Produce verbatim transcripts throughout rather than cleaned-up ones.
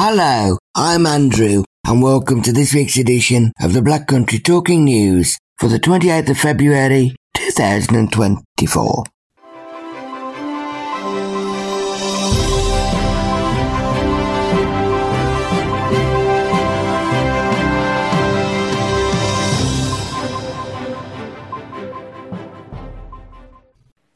Hello, I'm Andrew, and welcome to this week's edition of the Black Country Talking News for the twenty-eighth of February two thousand twenty-four.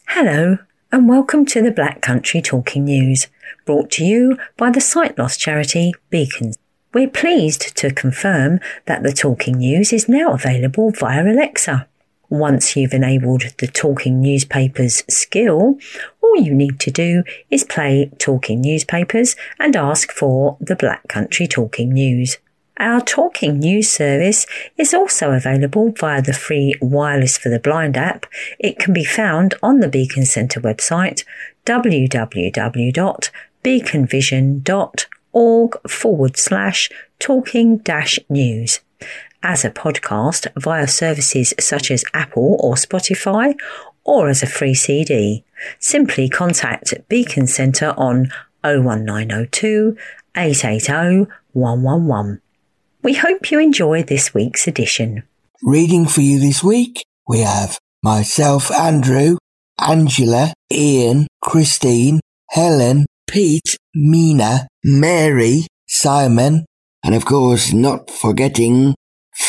Hello and welcome to the Black Country Talking News, brought to you by the sight loss charity Beacon. We're pleased to confirm that the Talking News is now available via Alexa. Once you've enabled the Talking Newspapers skill, all you need to do is play Talking Newspapers and ask for the Black Country Talking News. Our Talking News service is also available via the free Wireless for the Blind app. It can be found on the Beacon Centre website, www.beaconvision.org forward slash talking dash news. As a podcast via services such as Apple or Spotify, or as a free C D. Simply contact Beacon Centre on oh one nine oh two, eight eight oh, one one one. We hope you enjoy this week's edition. Reading for you this week, we have myself, Andrew, Angela, Ian, Christine, Helen, Pete, Mina, Mary, Simon, and of course, not forgetting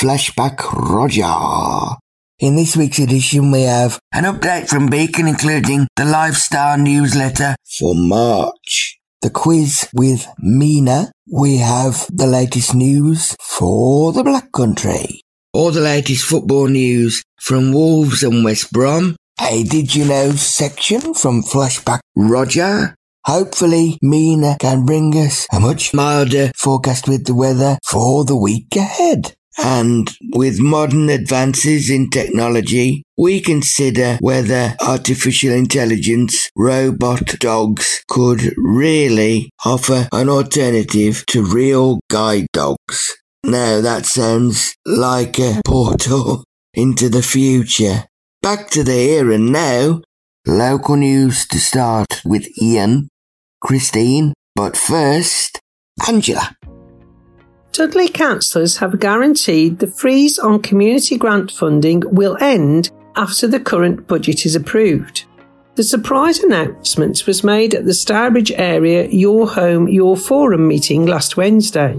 Flashback Roger. In this week's edition, we have an update from Beacon, including the Lifestyle newsletter for March. The quiz with Mina. We have the latest news for the Black Country. All the latest football news from Wolves and West Brom. A Did You Know section from Flashback Roger. Hopefully Mina can bring us a much milder forecast with the weather for the week ahead. And with modern advances in technology, we consider whether artificial intelligence robot dogs could really offer an alternative to real guide dogs. Now that sounds like a portal into the future. Back to the here and now. Local news to start with Ian, Christine, but first, Angela. Dudley councillors have guaranteed the freeze on community grant funding will end after the current budget is approved. The surprise announcement was made at the Stourbridge Area Your Home Your Forum meeting last Wednesday.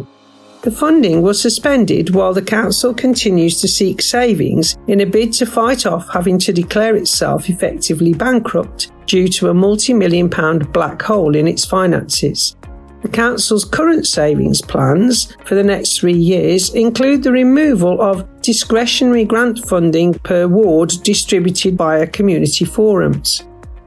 The funding was suspended while the council continues to seek savings in a bid to fight off having to declare itself effectively bankrupt due to a multi-million pound black hole in its finances. The council's current savings plans for the next three years include the removal of discretionary grant funding per ward distributed via community forums.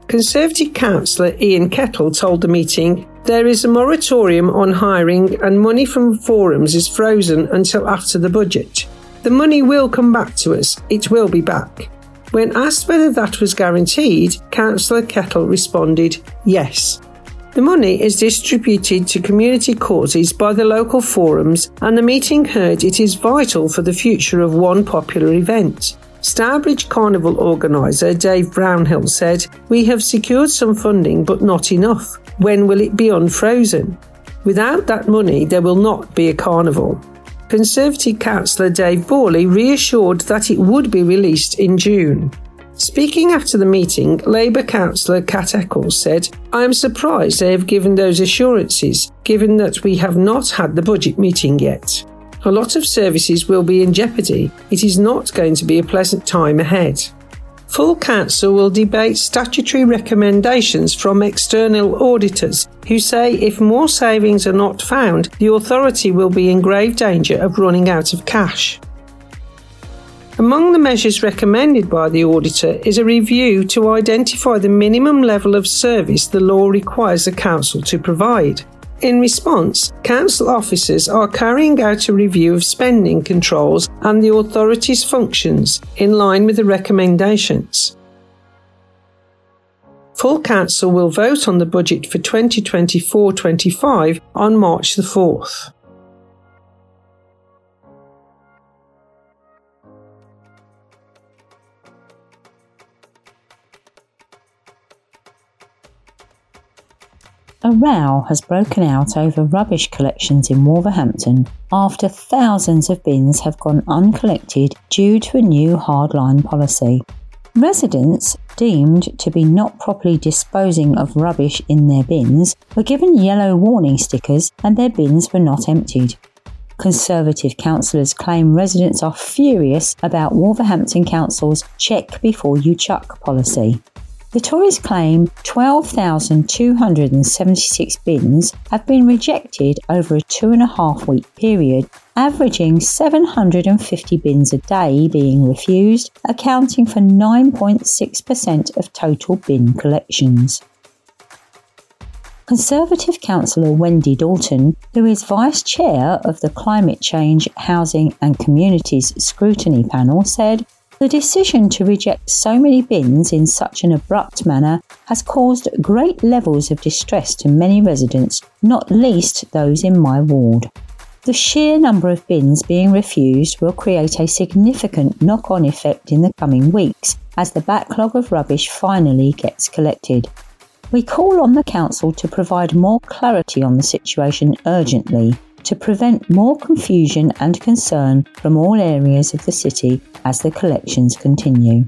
Conservative councillor Ian Kettle told the meeting, "There is a moratorium on hiring and money from forums is frozen until after the budget. The money will come back to us. It will be back." When asked whether that was guaranteed, Councillor Kettle responded, "Yes. The money is distributed to community causes by the local forums, and the meeting heard it is vital for the future of one popular event." Stourbridge Carnival organiser Dave Brownhill said, "We have secured some funding but not enough. When will it be unfrozen? Without that money there will not be a carnival." Conservative councillor Dave Borley reassured that it would be released in June. Speaking after the meeting, Labour councillor Kat Eccles said, "I am surprised they have given those assurances, given that we have not had the budget meeting yet. A lot of services will be in jeopardy. It is not going to be a pleasant time ahead." Full Council will debate statutory recommendations from external auditors who say if more savings are not found, the authority will be in grave danger of running out of cash. Among the measures recommended by the auditor is a review to identify the minimum level of service the law requires the council to provide. In response, council officers are carrying out a review of spending controls and the authority's functions in line with the recommendations. Full Council will vote on the budget for twenty twenty-four twenty-five on March the fourth. A row has broken out over rubbish collections in Wolverhampton after thousands of bins have gone uncollected due to a new hardline policy. Residents, deemed to be not properly disposing of rubbish in their bins, were given yellow warning stickers and their bins were not emptied. Conservative councillors claim residents are furious about Wolverhampton Council's check before you chuck policy. The Tories claim twelve thousand two hundred seventy-six bins have been rejected over a two and a half week period, averaging seven hundred fifty bins a day being refused, accounting for nine point six percent of total bin collections. Conservative councillor Wendy Dalton, who is vice chair of the Climate Change, Housing and Communities Scrutiny Panel, said, "The decision to reject so many bins in such an abrupt manner has caused great levels of distress to many residents, not least those in my ward. The sheer number of bins being refused will create a significant knock-on effect in the coming weeks as the backlog of rubbish finally gets collected. We call on the council to provide more clarity on the situation urgently, to prevent more confusion and concern from all areas of the city as the collections continue.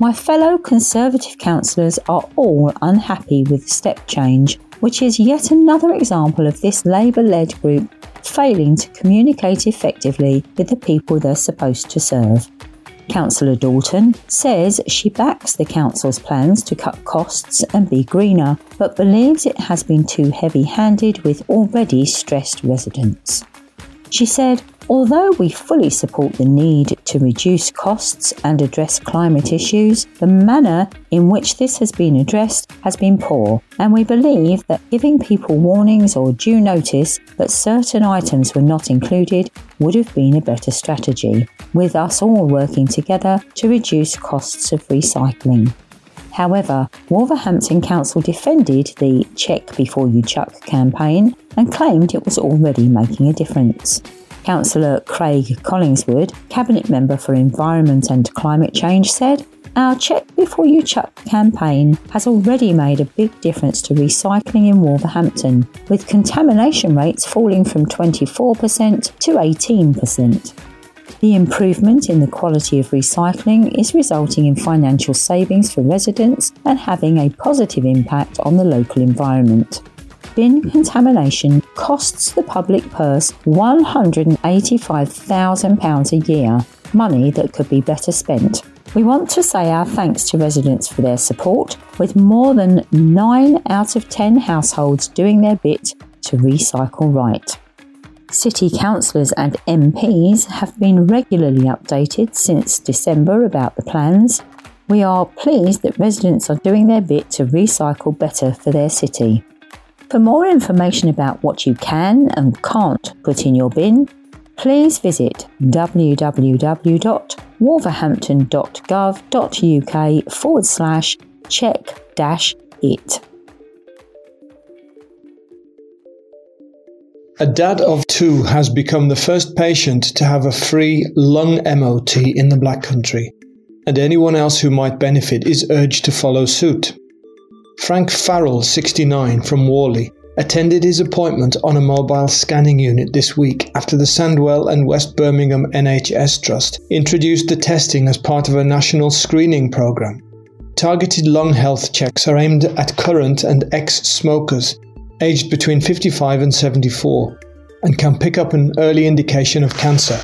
My fellow Conservative councillors are all unhappy with the step change, which is yet another example of this Labour-led group failing to communicate effectively with the people they're supposed to serve." Councillor Dalton says she backs the council's plans to cut costs and be greener, but believes it has been too heavy-handed with already stressed residents. She said, "Although we fully support the need to reduce costs and address climate issues, the manner in which this has been addressed has been poor, and we believe that giving people warnings or due notice that certain items were not included would have been a better strategy, with us all working together to reduce costs of recycling." However, Wolverhampton Council defended the Check Before You Chuck campaign and claimed it was already making a difference. Councillor Craig Collingswood, Cabinet Member for Environment and Climate Change, said, "Our Check Before You Chuck campaign has already made a big difference to recycling in Wolverhampton, with contamination rates falling from twenty-four percent to eighteen percent. The improvement in the quality of recycling is resulting in financial savings for residents and having a positive impact on the local environment. Bin contamination costs the public purse one hundred eighty-five thousand pounds a year, money that could be better spent. We want to say our thanks to residents for their support, with more than nine out of ten households doing their bit to recycle right." City councillors and M Ps have been regularly updated since December about the plans. "We are pleased that residents are doing their bit to recycle better for their city." For more information about what you can and can't put in your bin, please visit www.wolverhampton.gov.uk forward slash check dash it. A dad of two has become the first patient to have a free lung M O T in the Black Country, and anyone else who might benefit is urged to follow suit. Frank Farrell, sixty-nine, from Worley, attended his appointment on a mobile scanning unit this week after the Sandwell and West Birmingham N H S Trust introduced the testing as part of a national screening programme. Targeted lung health checks are aimed at current and ex-smokers aged between fifty-five and seventy-four, and can pick up an early indication of cancer.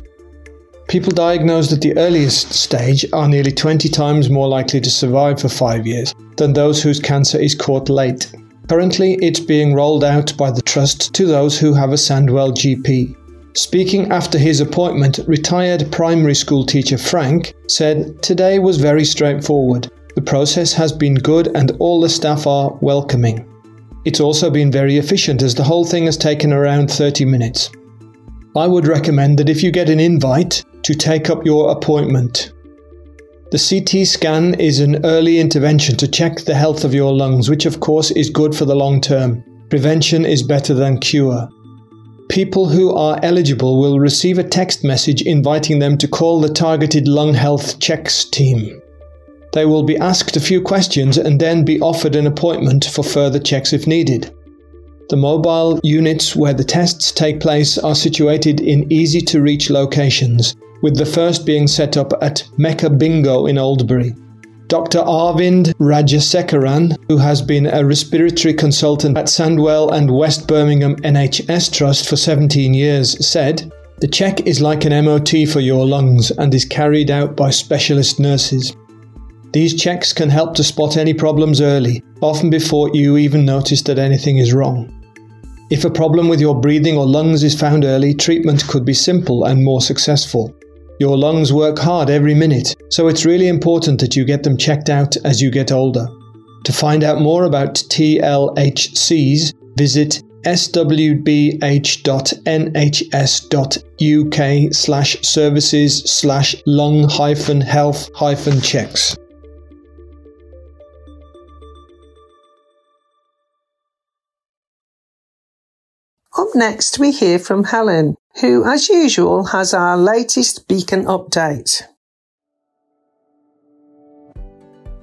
People diagnosed at the earliest stage are nearly twenty times more likely to survive for five years than those whose cancer is caught late. Currently, it's being rolled out by the Trust to those who have a Sandwell G P. Speaking after his appointment, retired primary school teacher Frank said, "Today was very straightforward. The process has been good and all the staff are welcoming. It's also been very efficient as the whole thing has taken around thirty minutes. I would recommend that if you get an invite, to take up your appointment." The C T scan is an early intervention to check the health of your lungs, which of course is good for the long term. Prevention is better than cure. People who are eligible will receive a text message inviting them to call the targeted lung health checks team. They will be asked a few questions and then be offered an appointment for further checks if needed. The mobile units where the tests take place are situated in easy-to-reach locations, with the first being set up at Mecca Bingo in Oldbury. Doctor Arvind Rajasekaran, who has been a respiratory consultant at Sandwell and West Birmingham N H S Trust for seventeen years, said, "The check is like an M O T for your lungs and is carried out by specialist nurses. These checks can help to spot any problems early, often before you even notice that anything is wrong. If a problem with your breathing or lungs is found early, treatment could be simple and more successful. Your lungs work hard every minute, so it's really important that you get them checked out as you get older." To find out more about T L H Cs, visit swbh.nhs.uk slash services slash lung hyphen health hyphen checks. Up next, we hear from Helen, who, as usual, has our latest Beacon update.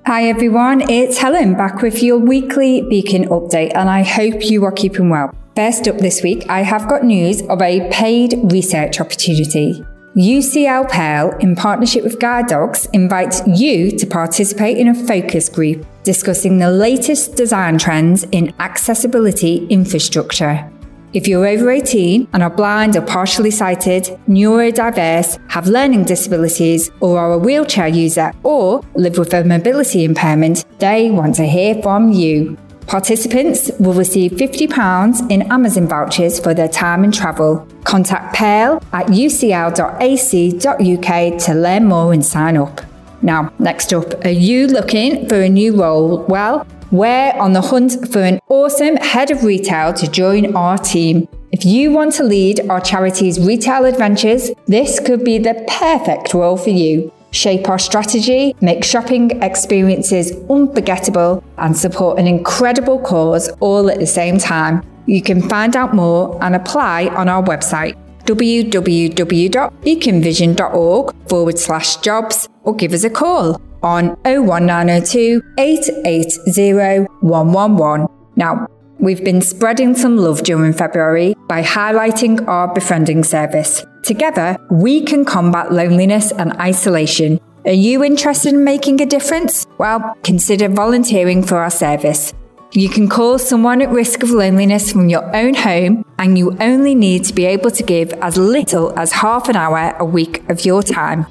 Hi everyone, it's Helen back with your weekly Beacon update, and I hope you are keeping well. First up this week, I have got news of a paid research opportunity. U C L Pearl, in partnership with Guide Dogs, invites you to participate in a focus group discussing the latest design trends in accessibility infrastructure. If you're over eighteen and are blind or partially sighted, neurodiverse, have learning disabilities, or are a wheelchair user, or live with a mobility impairment, they want to hear from you. Participants will receive fifty pounds in Amazon vouchers for their time and travel. Contact Pearl at u c l dot a c dot u k to learn more and sign up. Now, next up, are you looking for a new role? Well, we're on the hunt for an awesome head of retail to join our team. If you want to lead our charity's retail adventures, this could be the perfect role for you. Shape our strategy, make shopping experiences unforgettable, and support an incredible cause all at the same time. You can find out more and apply on our website www.beaconvision.org forward slash jobs or give us a call on oh one nine oh two, eight eight oh, one one one. Now, we've been spreading some love during February by highlighting our befriending service. Together, we can combat loneliness and isolation. Are you interested in making a difference? Well, consider volunteering for our service. You can call someone at risk of loneliness from your own home, and you only need to be able to give as little as half an hour a week of your time.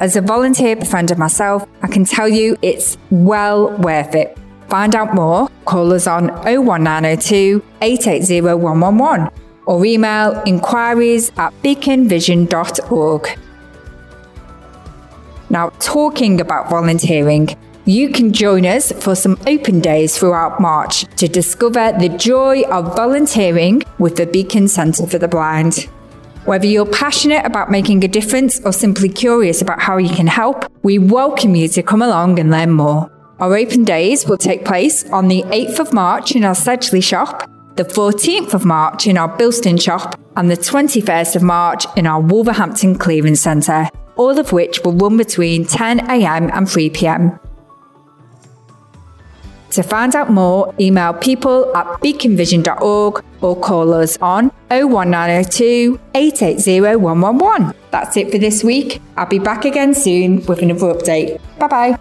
As a volunteer befriender myself, I can tell you it's well worth it. Find out more, call us on oh one nine oh two, eight eight oh, one one one or email inquiries at beacon vision dot org. Now, talking about volunteering, you can join us for some open days throughout March to discover the joy of volunteering with the Beacon Centre for the Blind. Whether you're passionate about making a difference or simply curious about how you can help, we welcome you to come along and learn more. Our open days will take place on the eighth of March in our Sedgley shop, the fourteenth of March in our Bilston shop, and the twenty-first of March in our Wolverhampton Clearance Centre, all of which will run between ten a m and three p m. To find out more, email people at beacon vision dot org or call us on oh one nine oh two, eight eight oh, one one one. That's it for this week. I'll be back again soon with another update. Bye-bye.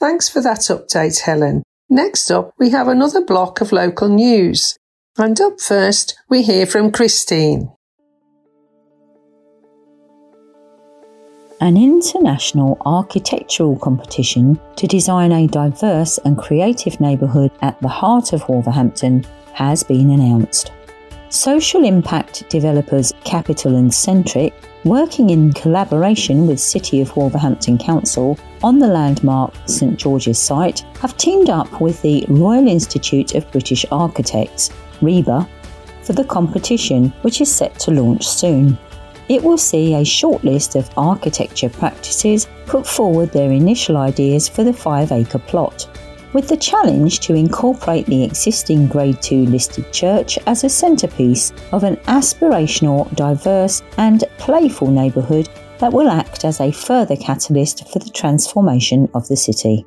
Thanks for that update, Helen. Next up, we have another block of local news. And up first, we hear from Christine. An international architectural competition to design a diverse and creative neighbourhood at the heart of Wolverhampton has been announced. Social impact developers Capital and Centric working in collaboration with City of Wolverhampton Council on the landmark St George's site, have teamed up with the Royal Institute of British Architects, R I B A, for the competition, which is set to launch soon. It will see a shortlist of architecture practices put forward their initial ideas for the five-acre plot, with the challenge to incorporate the existing Grade two listed church as a centrepiece of an aspirational, diverse and playful neighbourhood that will act as a further catalyst for the transformation of the city.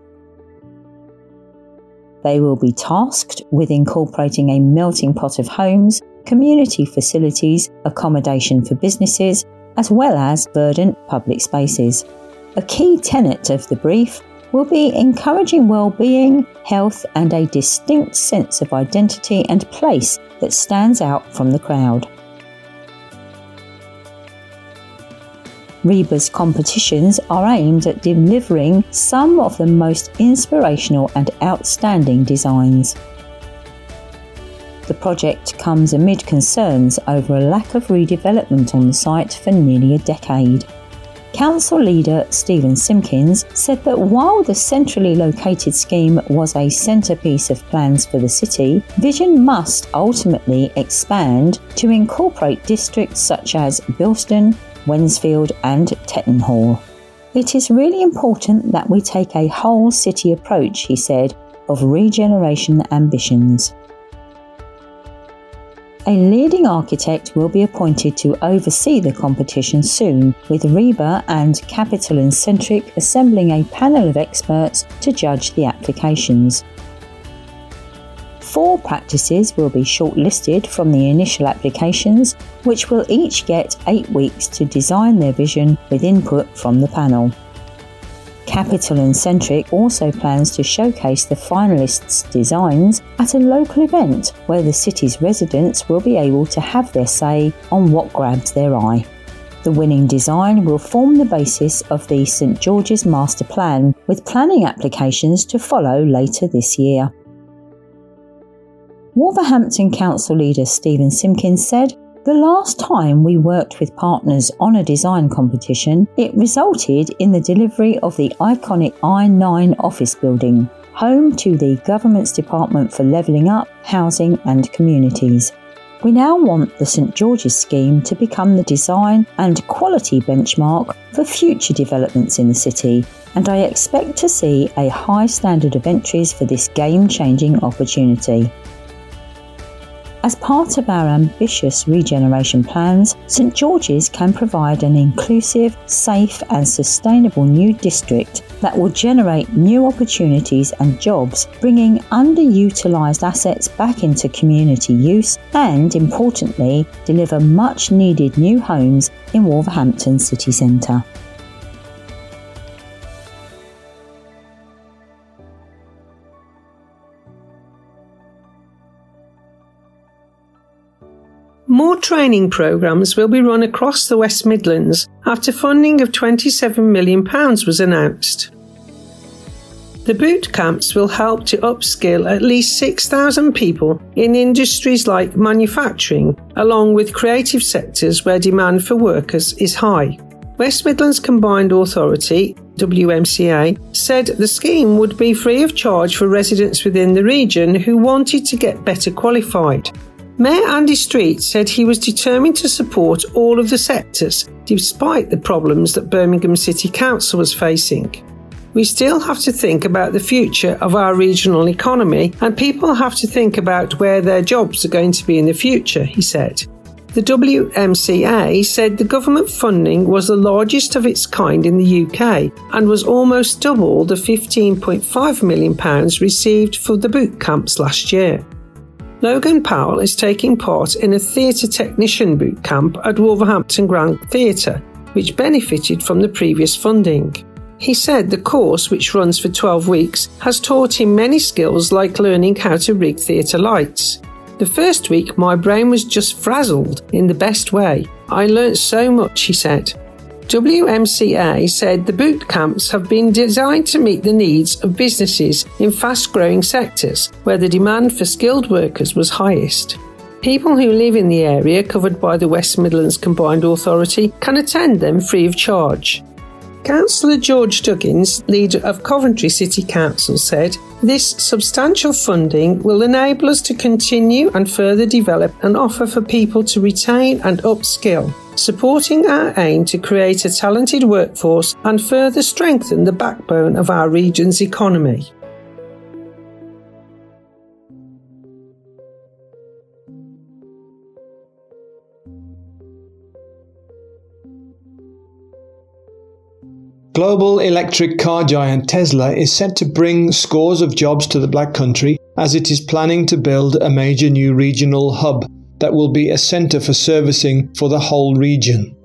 They will be tasked with incorporating a melting pot of homes, community facilities, accommodation for businesses, as well as verdant public spaces. A key tenet of the brief will be encouraging well-being, health and a distinct sense of identity and place that stands out from the crowd. R I B A's competitions are aimed at delivering some of the most inspirational and outstanding designs. The project comes amid concerns over a lack of redevelopment on the site for nearly a decade. Council leader Stephen Simpkins said that while the centrally located scheme was a centrepiece of plans for the city, vision must ultimately expand to incorporate districts such as Bilston, Wensfield and Tettenhall. It is really important that we take a whole city approach, he said, of regeneration ambitions. A leading architect will be appointed to oversee the competition soon, with R I B A and Capital and Centric assembling a panel of experts to judge the applications. Four practices will be shortlisted from the initial applications, which will each get eight weeks to design their vision with input from the panel. Capital and Centric also plans to showcase the finalists' designs at a local event where the city's residents will be able to have their say on what grabs their eye. The winning design will form the basis of the St George's Master Plan, with planning applications to follow later this year. Wolverhampton Council leader Stephen Simpkins said, "The last time we worked with partners on a design competition, it resulted in the delivery of the iconic I nine office building, home to the government's Department for Levelling Up, Housing and Communities. We now want the St George's scheme to become the design and quality benchmark for future developments in the city, and I expect to see a high standard of entries for this game-changing opportunity." As part of our ambitious regeneration plans, St George's can provide an inclusive, safe and sustainable new district that will generate new opportunities and jobs, bringing underutilised assets back into community use and, importantly, deliver much needed new homes in Wolverhampton city centre. More training programmes will be run across the West Midlands after funding of twenty-seven million pounds was announced. The boot camps will help to upskill at least six thousand people in industries like manufacturing, along with creative sectors where demand for workers is high. West Midlands Combined Authority, W M C A, said the scheme would be free of charge for residents within the region who wanted to get better qualified. Mayor Andy Street said he was determined to support all of the sectors, despite the problems that Birmingham City Council was facing. "We still have to think about the future of our regional economy, and people have to think about where their jobs are going to be in the future," he said. The W M C A said the government funding was the largest of its kind in the U K and was almost double the fifteen point five million pounds received for the boot camps last year. Logan Powell is taking part in a theatre technician boot camp at Wolverhampton Grand Theatre, which benefited from the previous funding. He said the course, which runs for twelve weeks, has taught him many skills like learning how to rig theatre lights. "The first week my brain was just frazzled in the best way. I learnt so much," he said. W M C A said the boot camps have been designed to meet the needs of businesses in fast-growing sectors where the demand for skilled workers was highest. People who live in the area covered by the West Midlands Combined Authority can attend them free of charge. Councillor George Duggins, leader of Coventry City Council, said, "This substantial funding will enable us to continue and further develop an offer for people to retain and upskill, supporting our aim to create a talented workforce and further strengthen the backbone of our region's economy." Global electric car giant Tesla is set to bring scores of jobs to the Black Country as it is planning to build a major new regional hub that will be a centre for servicing for the whole region.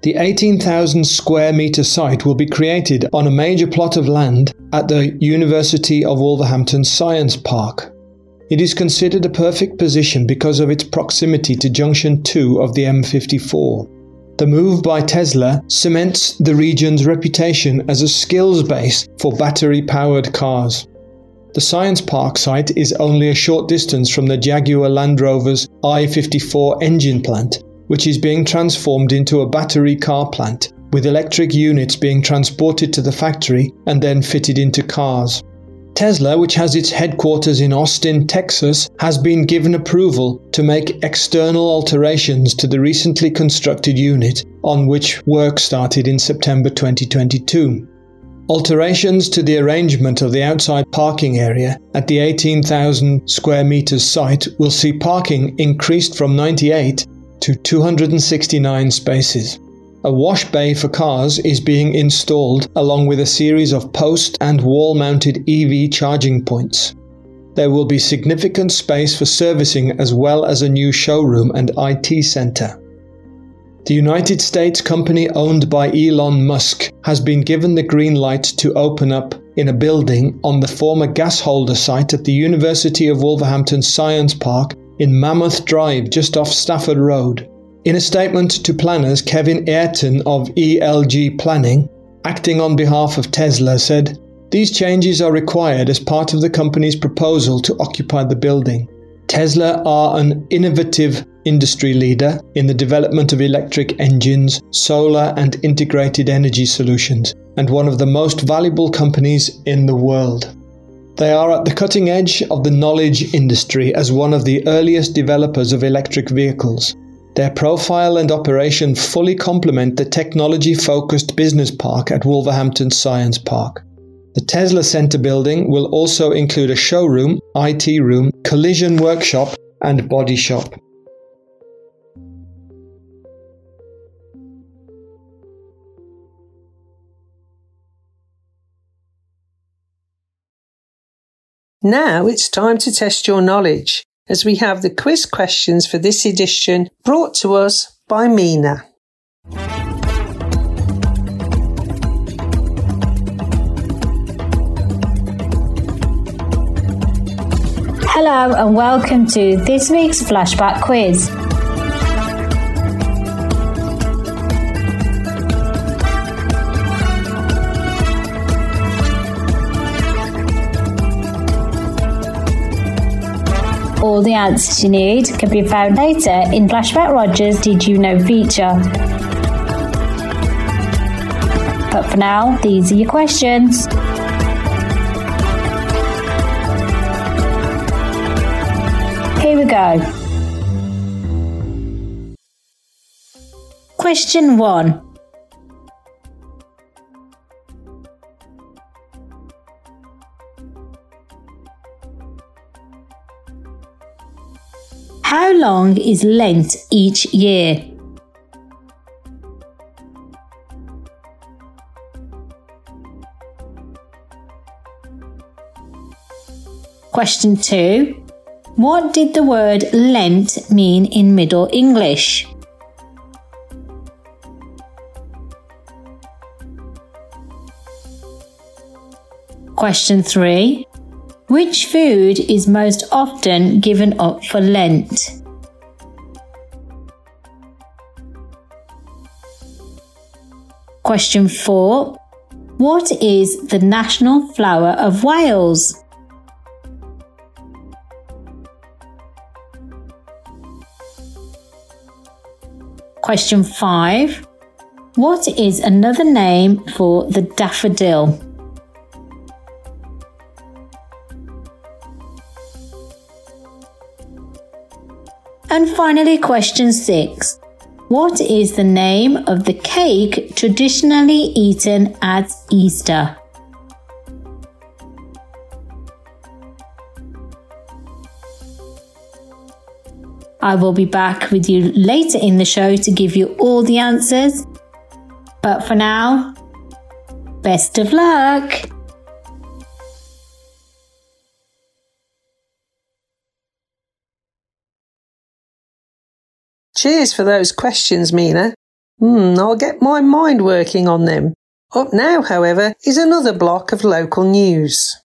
The eighteen thousand square metre site will be created on a major plot of land at the University of Wolverhampton Science Park. It is considered a perfect position because of its proximity to Junction two of the M fifty-four. The move by Tesla cements the region's reputation as a skills base for battery-powered cars. The Science Park site is only a short distance from the Jaguar Land Rover's I fifty-four engine plant, which is being transformed into a battery car plant, with electric units being transported to the factory and then fitted into cars. Tesla, which has its headquarters in Austin, Texas, has been given approval to make external alterations to the recently constructed unit, on which work started in September twenty twenty-two. Alterations to the arrangement of the outside parking area at the eighteen thousand square meters site will see parking increased from ninety-eight to two hundred sixty-nine spaces. A wash bay for cars is being installed along with a series of post and wall-mounted E V charging points. There will be significant space for servicing as well as a new showroom and I T centre. The United States company owned by Elon Musk has been given the green light to open up in a building on the former Gasholder site at the University of Wolverhampton Science Park in Mammoth Drive just off Stafford Road. In a statement to planners, Kevin Ayrton of E L G Planning, acting on behalf of Tesla, said, "These changes are required as part of the company's proposal to occupy the building. Tesla are an innovative industry leader in the development of electric engines, solar and integrated energy solutions, and one of the most valuable companies in the world. They are at the cutting edge of the knowledge industry as one of the earliest developers of electric vehicles. Their profile and operation fully complement the technology-focused business park at Wolverhampton Science Park. The Tesla Centre building will also include a showroom, I T room, collision workshop and body shop." Now it's time to test your knowledge, as we have the quiz questions for this edition brought to us by Mina. Hello and welcome to this week's flashback quiz. All the answers you need can be found later in Flashback Roger's Did You Know feature. But for now, these are your questions. Here we go. Question one. How long is Lent each year? Question two. What did the word Lent mean in Middle English? Question three. Which food is most often given up for Lent? Question four. What is the national flower of Wales? Question five. What is another name for the daffodil? And finally, question six. What is the name of the cake traditionally eaten at Easter? I will be back with you later in the show to give you all the answers. But for now, best of luck! Cheers for those questions, Mina. Hmm, I'll get my mind working on them. Up now, however, is another block of local news.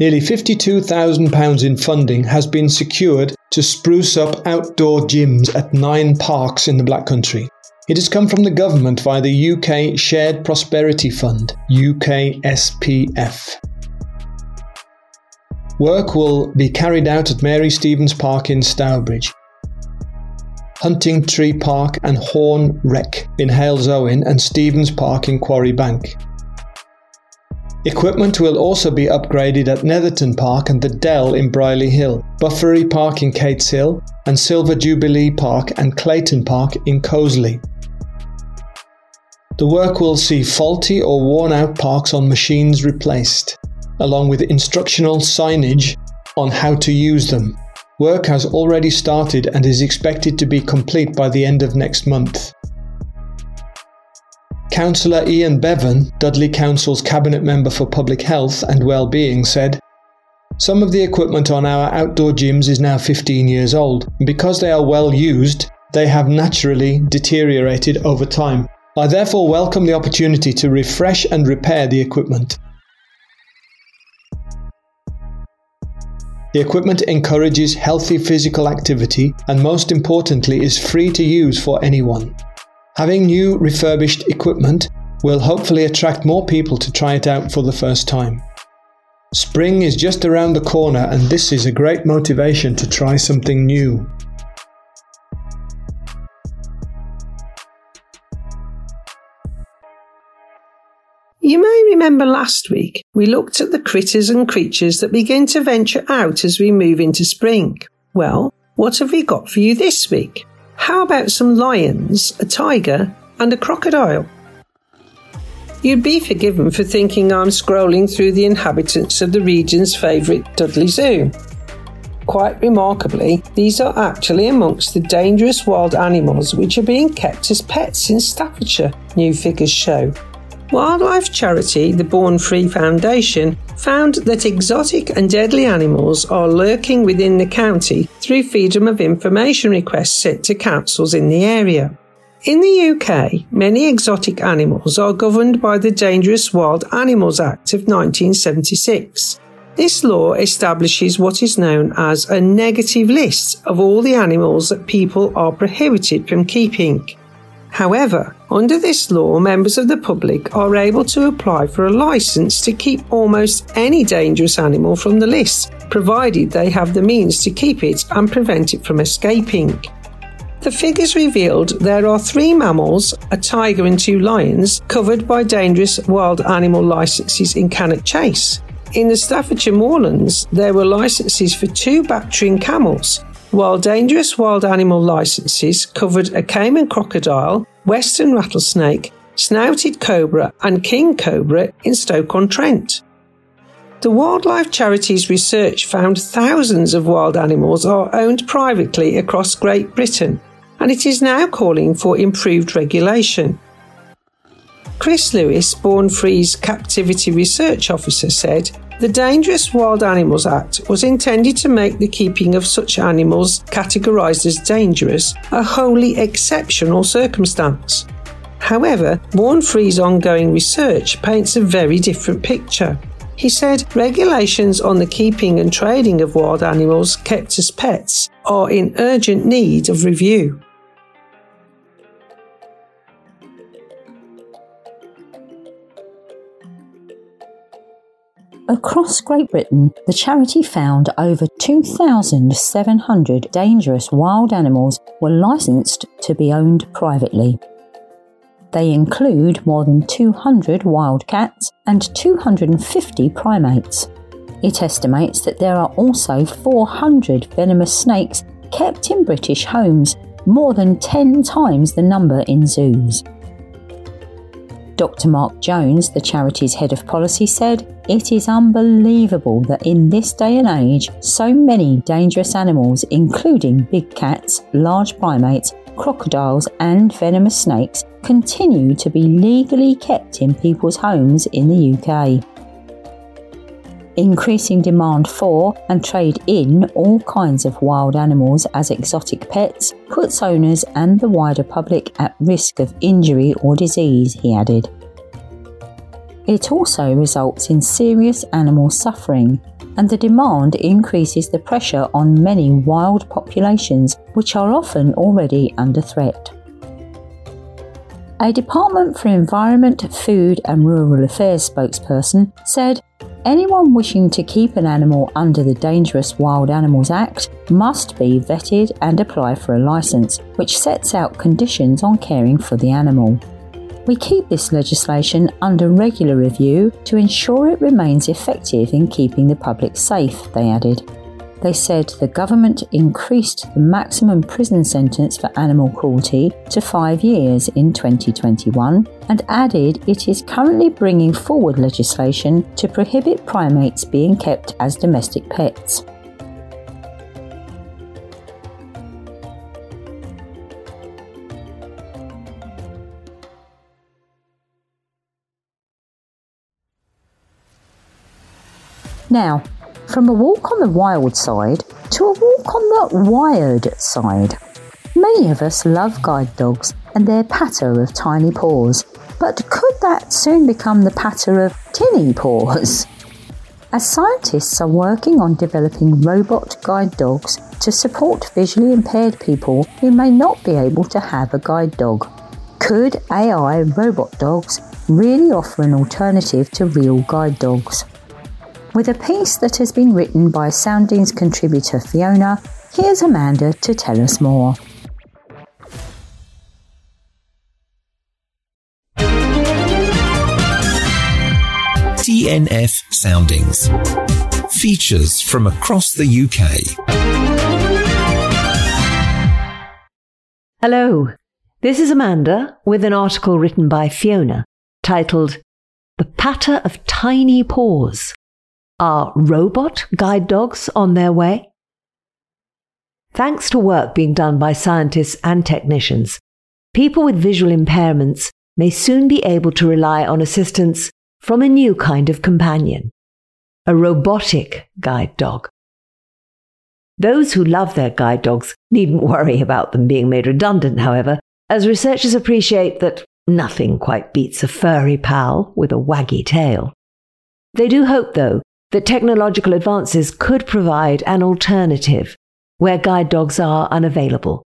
Nearly fifty-two thousand pounds in funding has been secured to spruce up outdoor gyms at nine parks in the Black Country. It has come from the government via the U K Shared Prosperity Fund, U K S P F. Work will be carried out at Mary Stevens Park in Stourbridge, Huntingtree Park and Horn Rec in Halesowen, and Stevens Park in Quarry Bank. Equipment will also be upgraded at Netherton Park and The Dell in Briley Hill, Buffery Park in Cates Hill, and Silver Jubilee Park and Clayton Park in Cosley. The work will see faulty or worn-out parks on machines replaced, along with instructional signage on how to use them. Work has already started and is expected to be complete by the end of next month. Councillor Ian Bevan, Dudley Council's Cabinet Member for Public Health and Wellbeing, said, "Some of the equipment on our outdoor gyms is now fifteen years old, and because they are well used, they have naturally deteriorated over time. I therefore welcome the opportunity to refresh and repair the equipment." The equipment encourages healthy physical activity and, most importantly, is free to use for anyone. Having new refurbished equipment will hopefully attract more people to try it out for the first time. Spring is just around the corner, and this is a great motivation to try something new. You may remember last week we looked at the critters and creatures that begin to venture out as we move into spring. Well, what have we got for you this week? How about some lions, a tiger, and a crocodile? You'd be forgiven for thinking I'm scrolling through the inhabitants of the region's favourite Dudley Zoo. Quite remarkably, these are actually amongst the dangerous wild animals which are being kept as pets in Staffordshire, new figures show. Wildlife charity the Born Free Foundation found that exotic and deadly animals are lurking within the county through freedom of information requests sent to councils in the area. In the U K, many exotic animals are governed by the Dangerous Wild Animals Act of nineteen seventy-six. This law establishes what is known as a negative list of all the animals that people are prohibited from keeping. However, under this law, members of the public are able to apply for a licence to keep almost any dangerous animal from the list, provided they have the means to keep it and prevent it from escaping. The figures revealed there are three mammals, a tiger and two lions, covered by dangerous wild animal licences in Cannock Chase. In the Staffordshire moorlands, there were licences for two Bactrian camels, while dangerous wild animal licences covered a Cayman crocodile, western rattlesnake, snouted cobra and king cobra in Stoke-on-Trent. The wildlife charity's research found thousands of wild animals are owned privately across Great Britain, and it is now calling for improved regulation. Chris Lewis, Born Free's Captivity Research Officer, said, "The Dangerous Wild Animals Act was intended to make the keeping of such animals categorised as dangerous a wholly exceptional circumstance. However, Born Free's ongoing research paints a very different picture." He said, "Regulations on the keeping and trading of wild animals kept as pets are in urgent need of review." Across Great Britain, the charity found over two thousand seven hundred dangerous wild animals were licensed to be owned privately. They include more than two hundred wild cats and two hundred fifty primates. It estimates that there are also four hundred venomous snakes kept in British homes, more than ten times the number in zoos. Doctor Mark Jones, the charity's head of policy, said, "It is unbelievable that in this day and age, so many dangerous animals, including big cats, large primates, crocodiles and venomous snakes, continue to be legally kept in people's homes in the U K. Increasing demand for and trade in all kinds of wild animals as exotic pets puts owners and the wider public at risk of injury or disease," he added. It also results in serious animal suffering, and the demand increases the pressure on many wild populations, which are often already under threat. A Department for Environment, Food and Rural Affairs spokesperson said, "Anyone wishing to keep an animal under the Dangerous Wild Animals Act must be vetted and apply for a licence, which sets out conditions on caring for the animal. We keep this legislation under regular review to ensure it remains effective in keeping the public safe," they added. They said the government increased the maximum prison sentence for animal cruelty to five years in twenty twenty-one, and added it is currently bringing forward legislation to prohibit primates being kept as domestic pets. Now, from a walk on the wild side to a walk on the wired side. Many of us love guide dogs and their patter of tiny paws, but could that soon become the patter of tinny paws? As scientists are working on developing robot guide dogs to support visually impaired people who may not be able to have a guide dog, could A I robot dogs really offer an alternative to real guide dogs? With a piece that has been written by Soundings contributor Fiona, here's Amanda to tell us more. T N F Soundings. Features from across the U K. Hello, this is Amanda with an article written by Fiona titled "The Patter of Tiny Paws. Are robot guide dogs on their way?" Thanks to work being done by scientists and technicians, people with visual impairments may soon be able to rely on assistance from a new kind of companion, a robotic guide dog. Those who love their guide dogs needn't worry about them being made redundant, however, as researchers appreciate that nothing quite beats a furry pal with a waggy tail. They do hope, though, that technological advances could provide an alternative where guide dogs are unavailable,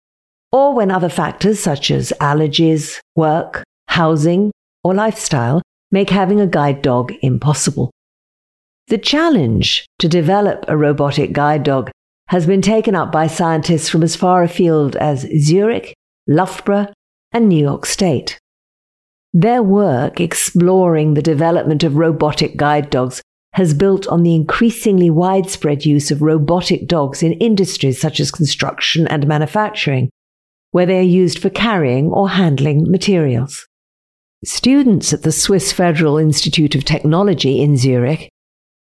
or when other factors such as allergies, work, housing, or lifestyle make having a guide dog impossible. The challenge to develop a robotic guide dog has been taken up by scientists from as far afield as Zurich, Loughborough, and New York State. Their work exploring the development of robotic guide dogs has built on the increasingly widespread use of robotic dogs in industries such as construction and manufacturing, where they are used for carrying or handling materials. Students at the Swiss Federal Institute of Technology in Zurich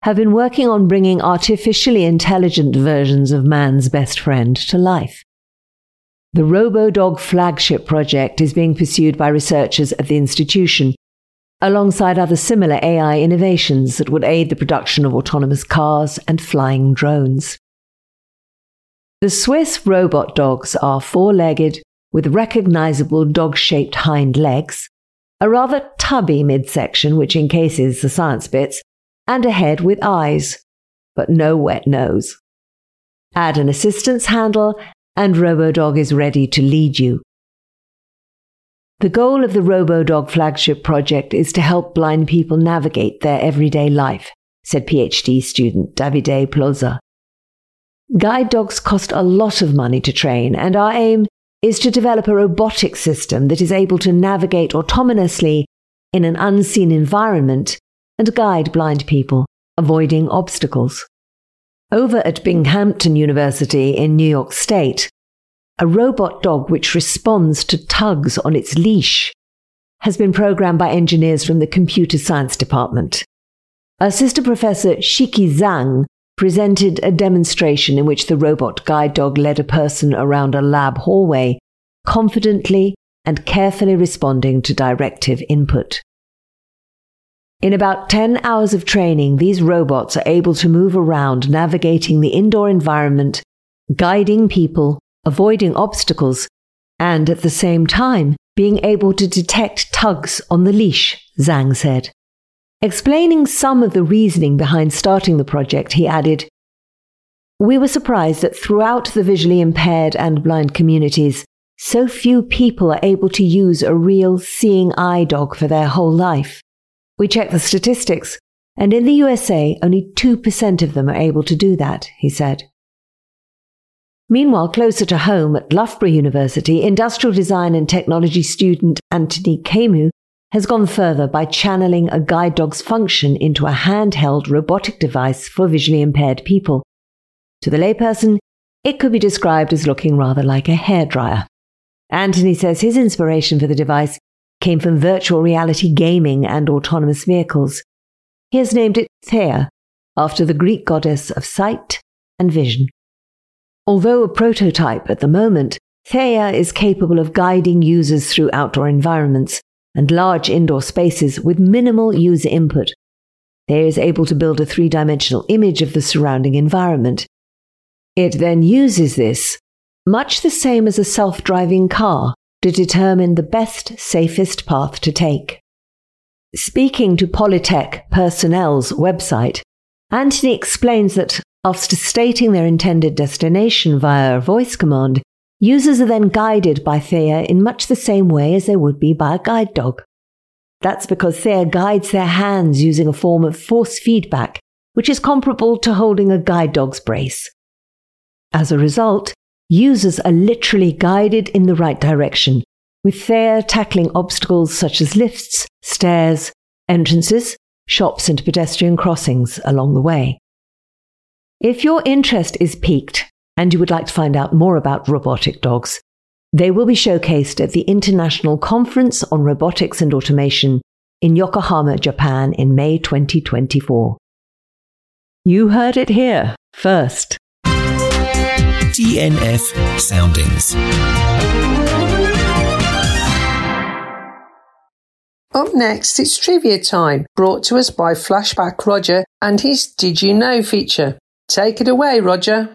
have been working on bringing artificially intelligent versions of man's best friend to life. The RoboDog flagship project is being pursued by researchers at the institution, alongside other similar A I innovations that would aid the production of autonomous cars and flying drones. The Swiss robot dogs are four-legged, with recognizable dog-shaped hind legs, a rather tubby midsection which encases the science bits, and a head with eyes, but no wet nose. Add an assistance handle, and RoboDog is ready to lead you. The goal of the RoboDog flagship project is to help blind people navigate their everyday life said PhD student Davide Ploza. Guide dogs cost a lot of money to train, and our aim is to develop a robotic system that is able to navigate autonomously in an unseen environment and guide blind people, avoiding obstacles. Over at Binghamton University in New York State, a robot dog which responds to tugs on its leash has been programmed by engineers from the computer science department. Assistant Professor Shiki Zhang presented a demonstration in which the robot guide dog led a person around a lab hallway, confidently and carefully responding to directive input. In about ten hours of training, these robots are able to move around, navigating the indoor environment, guiding people, avoiding obstacles, and at the same time being able to detect tugs on the leash, Zhang said. Explaining some of the reasoning behind starting the project, he added, "We were surprised that throughout the visually impaired and blind communities, so few people are able to use a real seeing eye dog for their whole life. We checked the statistics, and in the U S A, only two percent of them are able to do that," he said. Meanwhile, closer to home at Loughborough University, industrial design and technology student Anthony Camus has gone further by channeling a guide dog's function into a handheld robotic device for visually impaired people. To the layperson, it could be described as looking rather like a hairdryer. Anthony says his inspiration for the device came from virtual reality gaming and autonomous vehicles. He has named it Thea, after the Greek goddess of sight and vision. Although a prototype at the moment, Thea is capable of guiding users through outdoor environments and large indoor spaces with minimal user input. Thea is able to build a three-dimensional image of the surrounding environment. It then uses this, much the same as a self-driving car, to determine the best, safest path to take. Speaking to Polytech Personnel's website, Anthony explains that after stating their intended destination via a voice command, users are then guided by Thea in much the same way as they would be by a guide dog. That's because Thea guides their hands using a form of force feedback, which is comparable to holding a guide dog's brace. As a result, users are literally guided in the right direction, with Thea tackling obstacles such as lifts, stairs, entrances, shops and pedestrian crossings along the way. If your interest is piqued, and you would like to find out more about robotic dogs, they will be showcased at the International Conference on Robotics and Automation in Yokohama, Japan in May twenty twenty-four. You heard it here first. T N F Soundings. Up next, it's trivia time, brought to us by Flashback Roger and his Did You Know feature. Take it away, Roger.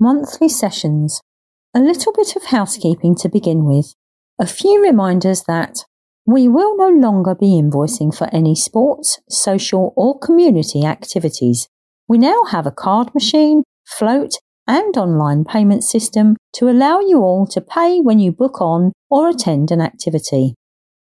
Monthly sessions. A little bit of housekeeping to begin with. A few reminders that we will no longer be invoicing for any sports, social or community activities. We now have a card machine, float and online payment system to allow you all to pay when you book on or attend an activity.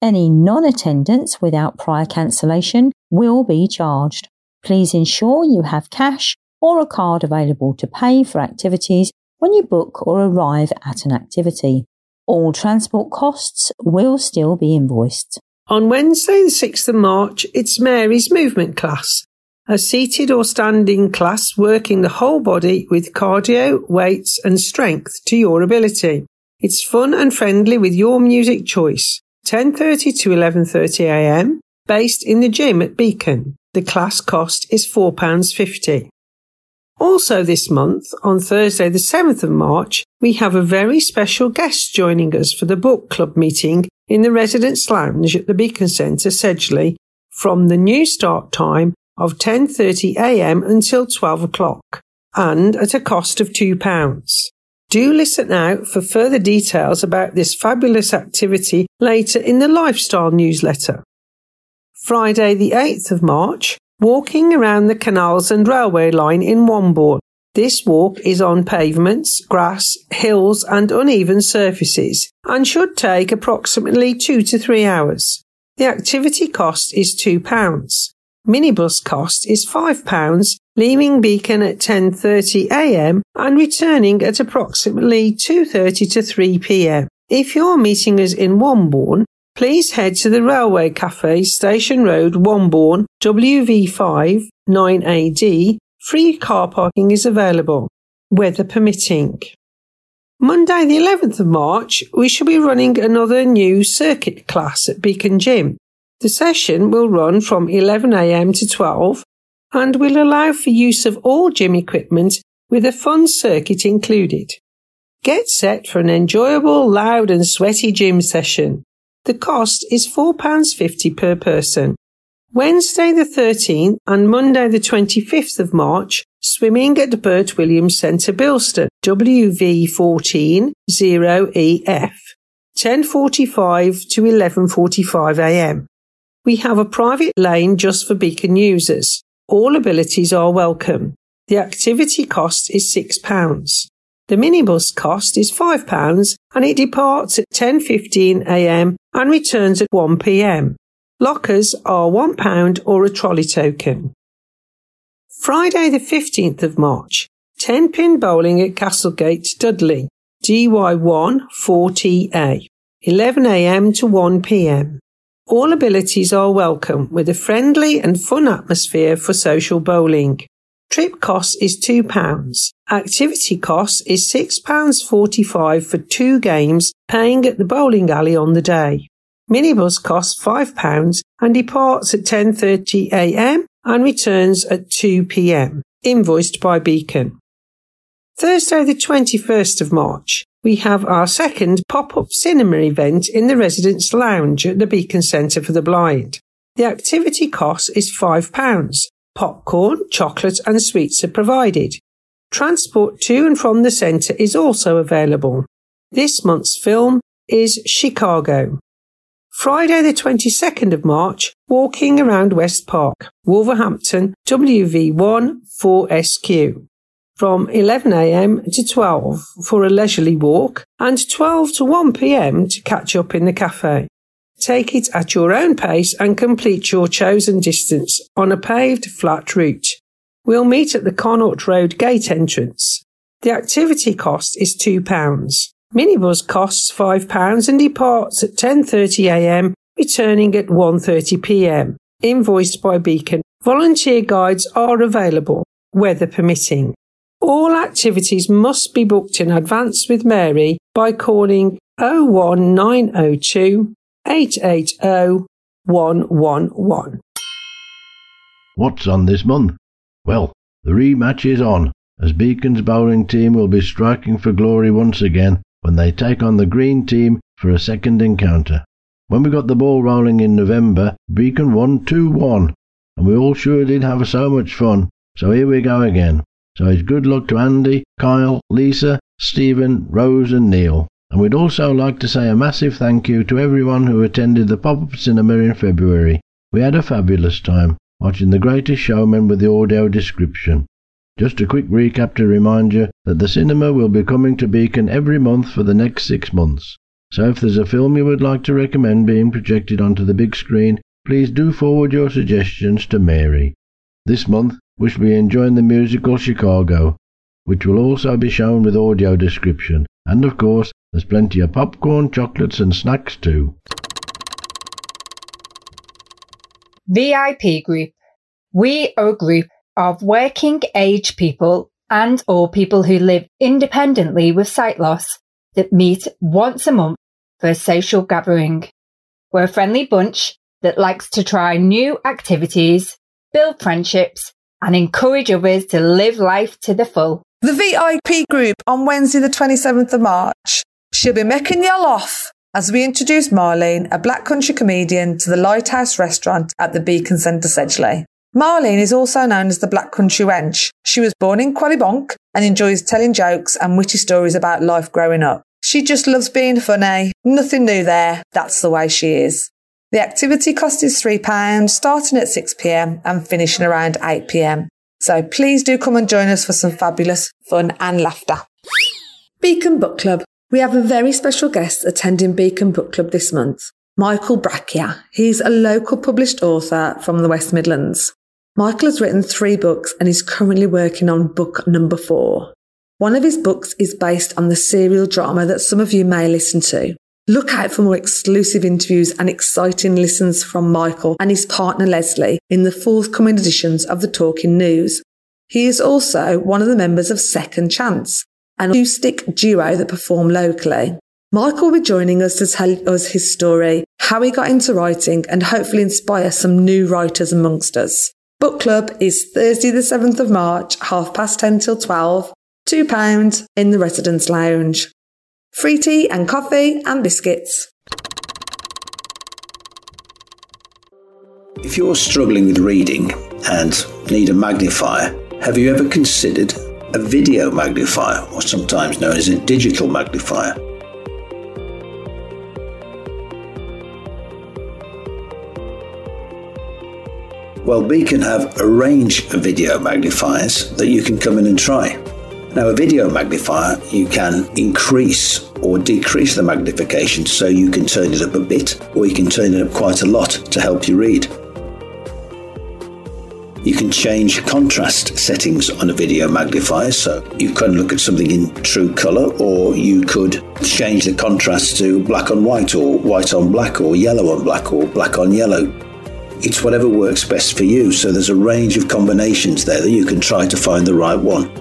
Any non-attendance without prior cancellation will be charged. Please ensure you have cash or a card available to pay for activities when you book or arrive at an activity. All transport costs will still be invoiced. On Wednesday the sixth of March, it's Mary's movement class, a seated or standing class working the whole body with cardio, weights and strength to your ability. It's fun and friendly with your music choice, ten thirty to eleven thirty a m, based in the gym at Beacon. The class cost is four pounds fifty. Also this month, on Thursday the seventh of March, we have a very special guest joining us for the book club meeting in the Residence Lounge at the Beacon Centre, Sedgley, from the new start time of ten thirty a m until twelve o'clock. and at a cost of two pounds. Do listen out for further details about this fabulous activity later in the Lifestyle newsletter. Friday the eighth of March, walking around the canals and railway line in Wombourne. This walk is on pavements, grass, hills and uneven surfaces and should take approximately two to three hours. The activity cost is two pounds. Minibus cost is five pounds, leaving Beacon at ten thirty a m and returning at approximately two thirty to three p m. If you're meeting us in Wombourne, please head to the Railway Cafe, Station Road, Wombourne, W V five nine A D. Free car parking is available, weather permitting. Monday the eleventh of March, we shall be running another new circuit class at Beacon Gym. The session will run from eleven a m to twelve and will allow for use of all gym equipment with a fun circuit included. Get set for an enjoyable, loud and sweaty gym session. The cost is four pounds fifty per person. Wednesday the thirteenth and Monday the twenty-fifth of March, swimming at Bert Williams Centre, Bilston, W V fourteen zero E F, ten forty-five to eleven forty-five a m. We have a private lane just for Beacon users. All abilities are welcome. The activity cost is six pounds. The minibus cost is five pounds and it departs at ten fifteen a m and returns at one p m. Lockers are one pound or a trolley token. Friday the fifteenth of March, ten pin bowling at Castlegate, Dudley, D Y one four T A, eleven a m to one p m. All abilities are welcome with a friendly and fun atmosphere for social bowling. Trip cost is two pounds. Activity cost is six pounds forty-five for two games, paying at the bowling alley on the day. Minibus costs five pounds and departs at ten thirty a m and returns at two p m, invoiced by Beacon. Thursday the twenty-first of March, we have our second pop-up cinema event in the Residents' Lounge at the Beacon Centre for the Blind. The activity cost is five pounds. Popcorn, chocolate and sweets are provided. Transport to and from the centre is also available. This month's film is Chicago. Friday the twenty-second of March, walking around West Park, Wolverhampton, W V one four S Q, from eleven a m to twelve for a leisurely walk and twelve to one p m to catch up in the cafe. Take it at your own pace and complete your chosen distance on a paved flat route. We'll meet at the Connaught Road gate entrance. The activity cost is two pounds. Minibus costs five pounds and departs at ten thirty a m, returning at one thirty p m. Invoiced by Beacon. Volunteer guides are available, weather permitting. All activities must be booked in advance with Mary by calling oh one nine oh two eight eight oh one one one. What's on this month? Well, the rematch is on, as Beacon's bowling team will be striking for glory once again when they take on the green team for a second encounter. When we got the ball rolling in November, Beacon won two one, and we all sure did have so much fun, so here we go again. So it's good luck to Andy, Kyle, Lisa, Stephen, Rose and Neil. And we'd also like to say a massive thank you to everyone who attended the pop-up cinema in February. We had a fabulous time, watching The Greatest Showman with the audio description. Just a quick recap to remind you that the cinema will be coming to Beacon every month for the next six months. So if there's a film you would like to recommend being projected onto the big screen, please do forward your suggestions to Mary. This month we shall be enjoying the musical Chicago, which will also be shown with audio description. And of course, there's plenty of popcorn, chocolates and snacks too. V I P Group. We are a group of working age people and or people who live independently with sight loss that meet once a month for a social gathering. We're a friendly bunch that likes to try new activities, build friendships and encourage others to live life to the full. The V I P group on Wednesday the twenty-seventh of March. She'll be making y'all off as we introduce Marlene, a black country comedian, to the Lighthouse restaurant at the Beacon Centre, Sedgley. Marlene is also known as the Black Country Wench. She was born in Quarry Bank and enjoys telling jokes and witty stories about life growing up. She just loves being funny. Nothing new there. That's the way she is. The activity cost is three pounds, starting at six p m and finishing around eight p m. So please do come and join us for some fabulous fun and laughter. Beacon Book Club. We have a very special guest attending Beacon Book Club this month, Michael Braccia. He's a local published author from the West Midlands. Michael has written three books and is currently working on book number four. One of his books is based on the serial drama that some of you may listen to. Look out for more exclusive interviews and exciting listens from Michael and his partner Leslie in the forthcoming editions of the Talking News. He is also one of the members of Second Chance, an acoustic duo that perform locally. Michael will be joining us to tell us his story, how he got into writing, and hopefully inspire some new writers amongst us. Book Club is Thursday the seventh of March, half past ten till twelve. two pounds in the Residence Lounge. Free tea and coffee and biscuits. If you're struggling with reading and need a magnifier, have you ever considered a video magnifier, or sometimes known as a digital magnifier? Well, Beacon have a range of video magnifiers that you can come in and try. Now, a video magnifier, you can increase or decrease the magnification, so you can turn it up a bit or you can turn it up quite a lot to help you read. You can change contrast settings on a video magnifier, so you can look at something in true colour, or you could change the contrast to black on white or white on black or yellow on black or black on yellow. It's whatever works best for you, so there's a range of combinations there that you can try to find the right one.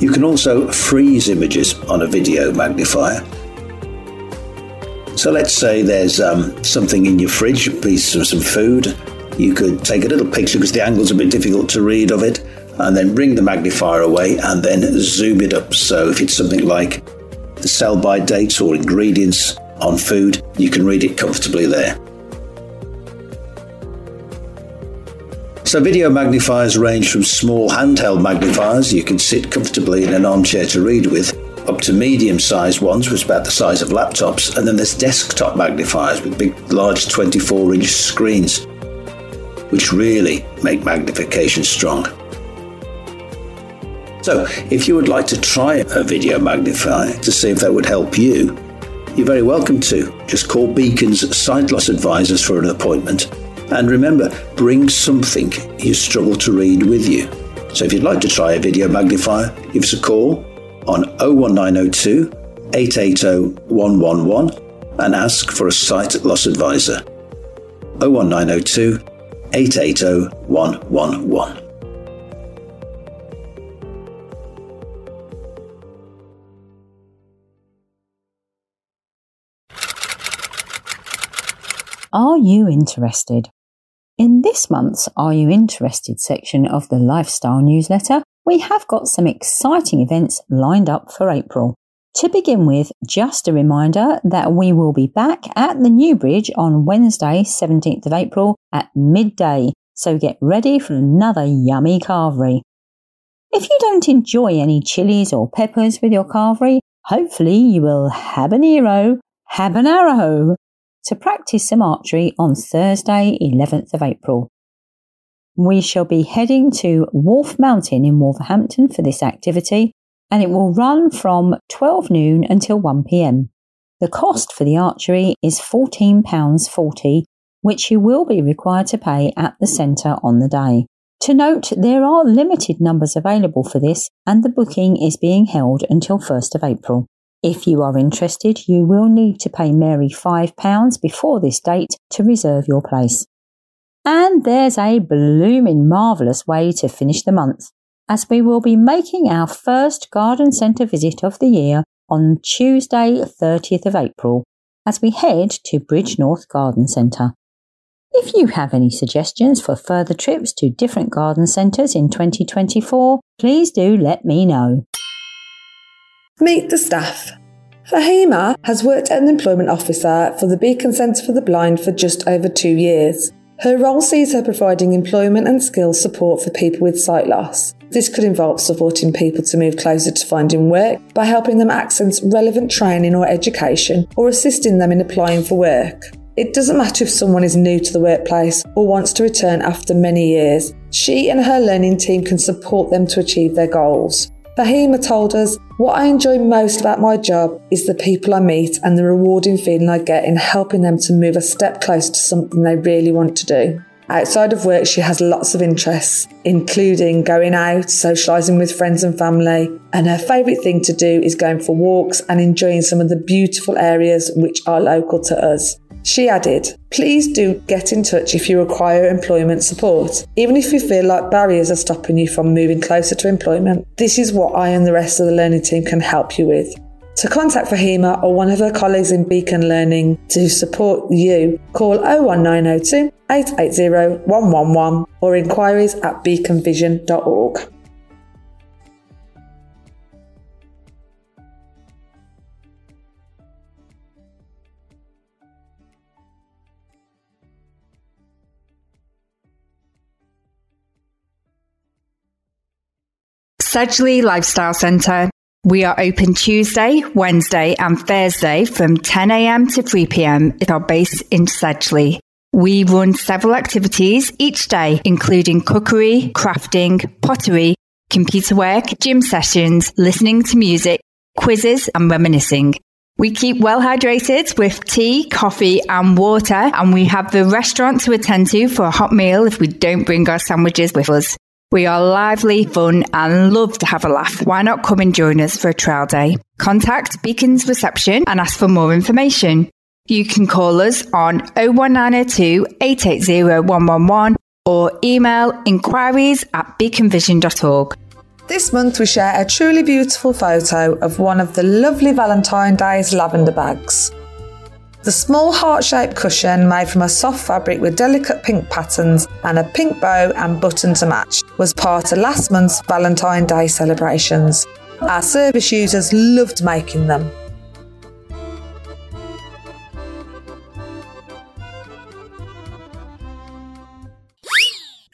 You can also freeze images on a video magnifier. So let's say there's um, something in your fridge, a piece of some food. You could take a little picture, because the angle's a bit difficult to read of it, and then bring the magnifier away and then zoom it up. So if it's something like the sell-by dates or ingredients on food, you can read it comfortably there. So video magnifiers range from small handheld magnifiers you can sit comfortably in an armchair to read with, up to medium-sized ones, which is about the size of laptops, and then there's desktop magnifiers with big, large twenty-four inch screens, which really make magnification strong. So, if you would like to try a video magnifier to see if that would help you, you're very welcome to. Just call Beacon's Sight Loss Advisors for an appointment. And remember, bring something you struggle to read with you. So if you'd like to try a video magnifier, give us a call on oh one nine oh two, eight eight oh, one one one and ask for a sight loss advisor. oh one nine oh two, eight eight oh, one one one. Are you interested? In this month's Are You Interested section of the Lifestyle newsletter, we have got some exciting events lined up for April. To begin with, just a reminder that we will be back at the New Bridge on Wednesday, seventeenth of April at midday, so get ready for another yummy carvery. If you don't enjoy any chilies or peppers with your carvery, hopefully you will habanero, habanero. to practice some archery on Thursday, eleventh of April. We shall be heading to Wharf Mountain in Wolverhampton for this activity, and it will run from twelve noon until one p m. The cost for the archery is fourteen pounds forty, which you will be required to pay at the centre on the day. To note, there are limited numbers available for this, and the booking is being held until first of April. If you are interested, you will need to pay Mary five pounds before this date to reserve your place. And there's a blooming marvellous way to finish the month, as we will be making our first garden centre visit of the year on Tuesday, thirtieth of April, as we head to Bridge North Garden Centre. If you have any suggestions for further trips to different garden centres in twenty twenty-four, please do let me know. Meet the staff. Fahima has worked as an employment officer for the Beacon Centre for the Blind for just over two years. Her role sees her providing employment and skills support for people with sight loss. This could involve supporting people to move closer to finding work by helping them access relevant training or education, or assisting them in applying for work. It doesn't matter if someone is new to the workplace or wants to return after many years. She and her learning team can support them to achieve their goals. Fahima told us, "What I enjoy most about my job is the people I meet and the rewarding feeling I get in helping them to move a step closer to something they really want to do." Outside of work, she has lots of interests, including going out, socialising with friends and family, and her favourite thing to do is going for walks and enjoying some of the beautiful areas which are local to us. She added, "Please do get in touch if you require employment support. Even if you feel like barriers are stopping you from moving closer to employment, this is what I and the rest of the learning team can help you with." To contact Fahima or one of her colleagues in Beacon Learning to support you, call oh one nine oh two, eight eight oh, one one one or inquiries at beacon vision dot org. Sedgley Lifestyle Centre. We are open Tuesday, Wednesday and Thursday from ten a.m. to three p.m. at our base in Sedgley. We run several activities each day, including cookery, crafting, pottery, computer work, gym sessions, listening to music, quizzes and reminiscing. We keep well hydrated with tea, coffee and water, and we have the restaurant to attend to for a hot meal if we don't bring our sandwiches with us. We are lively, fun and love to have a laugh. Why not come and join us for a trial day? Contact Beacon's reception and ask for more information. You can call us on oh one nine oh two, eight eight oh, one one one or email inquiries at beacon vision dot org. This month we share a truly beautiful photo of one of the lovely Valentine's Day's lavender bags. The small heart-shaped cushion, made from a soft fabric with delicate pink patterns and a pink bow and button to match, was part of last month's Valentine's Day celebrations. Our service users loved making them.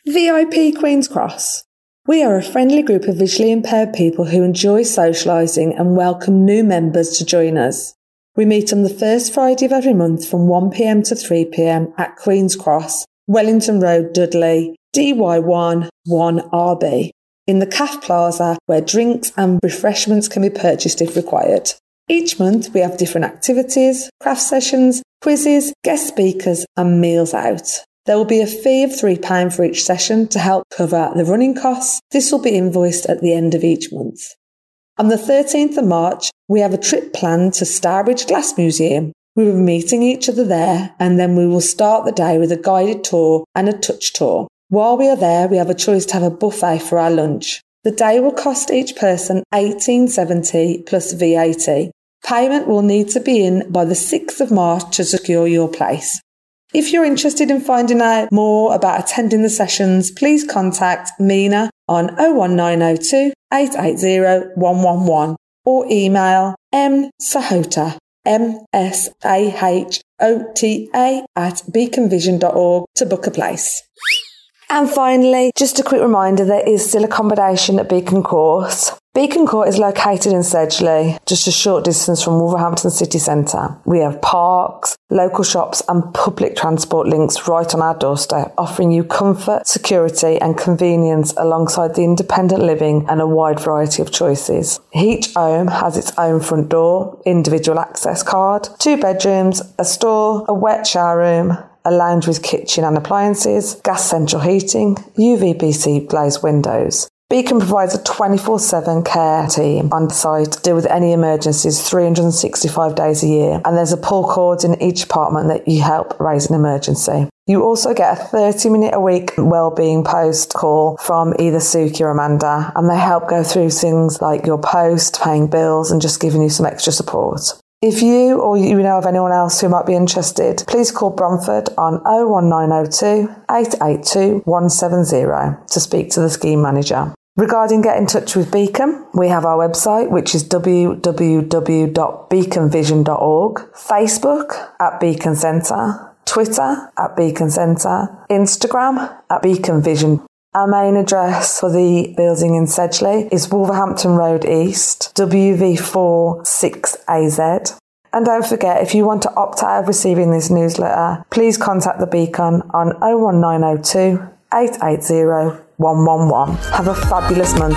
V I P Queen's Cross. We are a friendly group of visually impaired people who enjoy socialising and welcome new members to join us. We meet on the first Friday of every month from one p.m. to three p.m. at Queen's Cross, Wellington Road, Dudley, D Y one, one R B, in the Caff Plaza, where drinks and refreshments can be purchased if required. Each month we have different activities, craft sessions, quizzes, guest speakers and meals out. There will be a fee of three pounds for each session to help cover the running costs. This will be invoiced at the end of each month. On the thirteenth of March, we have a trip planned to Stourbridge Glass Museum. We will be meeting each other there, and then we will start the day with a guided tour and a touch tour. While we are there, we have a choice to have a buffet for our lunch. The day will cost each person eighteen pounds seventy plus V A T. Payment will need to be in by the sixth of March to secure your place. If you're interested in finding out more about attending the sessions, please contact Mina on oh one nine oh two, eight eight oh, one one one or email msahota, M S A H O T A at beacon vision dot org to book a place. And finally, just a quick reminder, there is still accommodation at Beacon Court. Beacon Court is located in Sedgley, just a short distance from Wolverhampton city centre. We have parks, local shops and public transport links right on our doorstep, offering you comfort, security and convenience alongside the independent living and a wide variety of choices. Each home has its own front door, individual access card, two bedrooms, a store, a wet shower room, a lounge with kitchen and appliances, gas central heating, U V B C glazed windows. Beacon provides a twenty-four seven care team on site to deal with any emergencies three hundred sixty-five days a year, and there's a pull cord in each apartment that you help raise an emergency. You also get a thirty minute a week wellbeing post call from either Suki or Amanda, and they help go through things like your post, paying bills and just giving you some extra support. If you or you know of anyone else who might be interested, please call Bromford on oh one nine oh two, eight eight two, one seven oh to speak to the scheme manager. Regarding get in touch with Beacon, we have our website, which is w w w dot beacon vision dot org, Facebook at Beacon Centre, Twitter at Beacon Centre, Instagram at Beacon Vision. Our main address for the building in Sedgley is Wolverhampton Road East, W V four six A Z. And don't forget, if you want to opt out of receiving this newsletter, please contact the Beacon on oh one nine oh two, eight eight oh, one one one. Have a fabulous month.